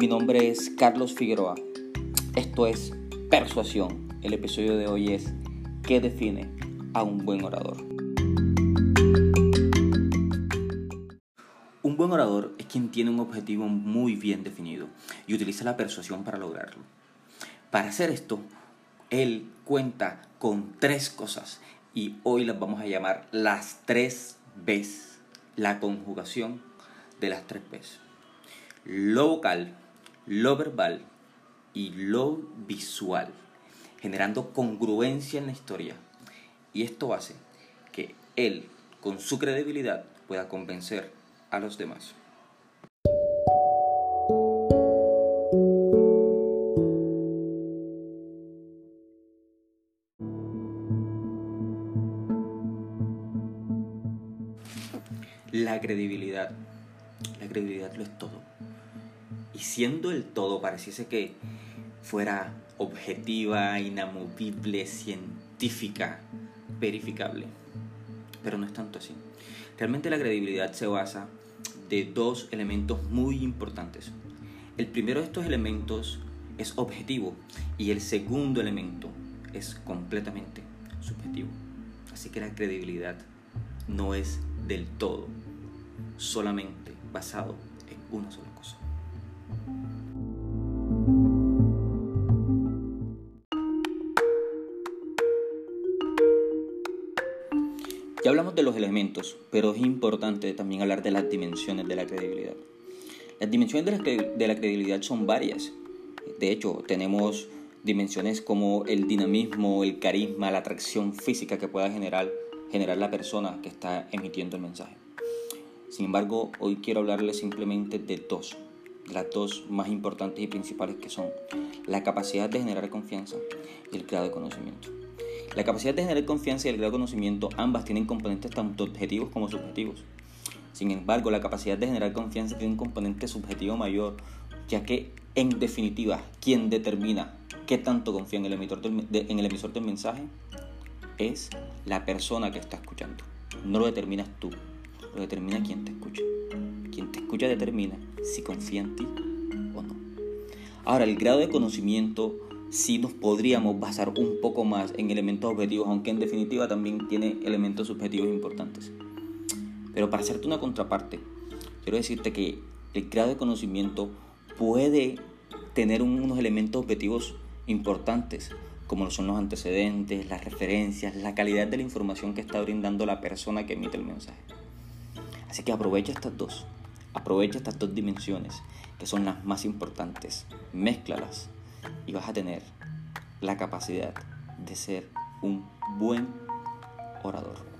Mi nombre es Carlos Figueroa. Esto es Persuasión. El episodio de hoy es ¿qué define a un buen orador? Un buen orador es quien tiene un objetivo muy bien definido y utiliza la persuasión para lograrlo. Para hacer esto, él cuenta con tres cosas y hoy las vamos a llamar las tres Bs, la conjugación de las tres Bs. Lo vocal, lo verbal y lo visual, generando congruencia en la historia. Y esto hace que él, con su credibilidad, pueda convencer a los demás. La credibilidad. La credibilidad lo es todo. Y siendo el todo, pareciese que fuera objetiva, inamovible, científica, verificable. Pero no es tanto así. Realmente la credibilidad se basa de dos elementos muy importantes. El primero de estos elementos es objetivo y el segundo elemento es completamente subjetivo. Así que la credibilidad no es del todo, solamente basado en una sola cosa. Ya hablamos de los elementos, pero es importante también hablar de las dimensiones de la credibilidad. Las dimensiones de la credibilidad son varias. De hecho, tenemos dimensiones como el dinamismo, el carisma, la atracción física que pueda generar la persona que está emitiendo el mensaje. Sin embargo, hoy quiero hablarles simplemente de dos, de las dos más importantes y principales, que son la capacidad de generar confianza y el grado de conocimiento. La capacidad de generar confianza y el grado de conocimiento, ambas tienen componentes tanto objetivos como subjetivos. Sin embargo, la capacidad de generar confianza tiene un componente subjetivo mayor, ya que, en definitiva, quien determina qué tanto confía en el emisor del mensaje es la persona que está escuchando. No lo determinas tú, lo determina quien te escucha. Quien te escucha determina si confía en ti o no. Ahora, el grado de conocimiento sí nos podríamos basar un poco más en elementos objetivos, aunque en definitiva también tiene elementos subjetivos importantes. Pero para hacerte una contraparte, quiero decirte que el grado de conocimiento puede tener unos elementos objetivos importantes, como lo son los antecedentes, las referencias, la calidad de la información que está brindando la persona que emite el mensaje. Así que aprovecha estas dos dimensiones, que son las más importantes, mézclalas y vas a tener la capacidad de ser un buen orador.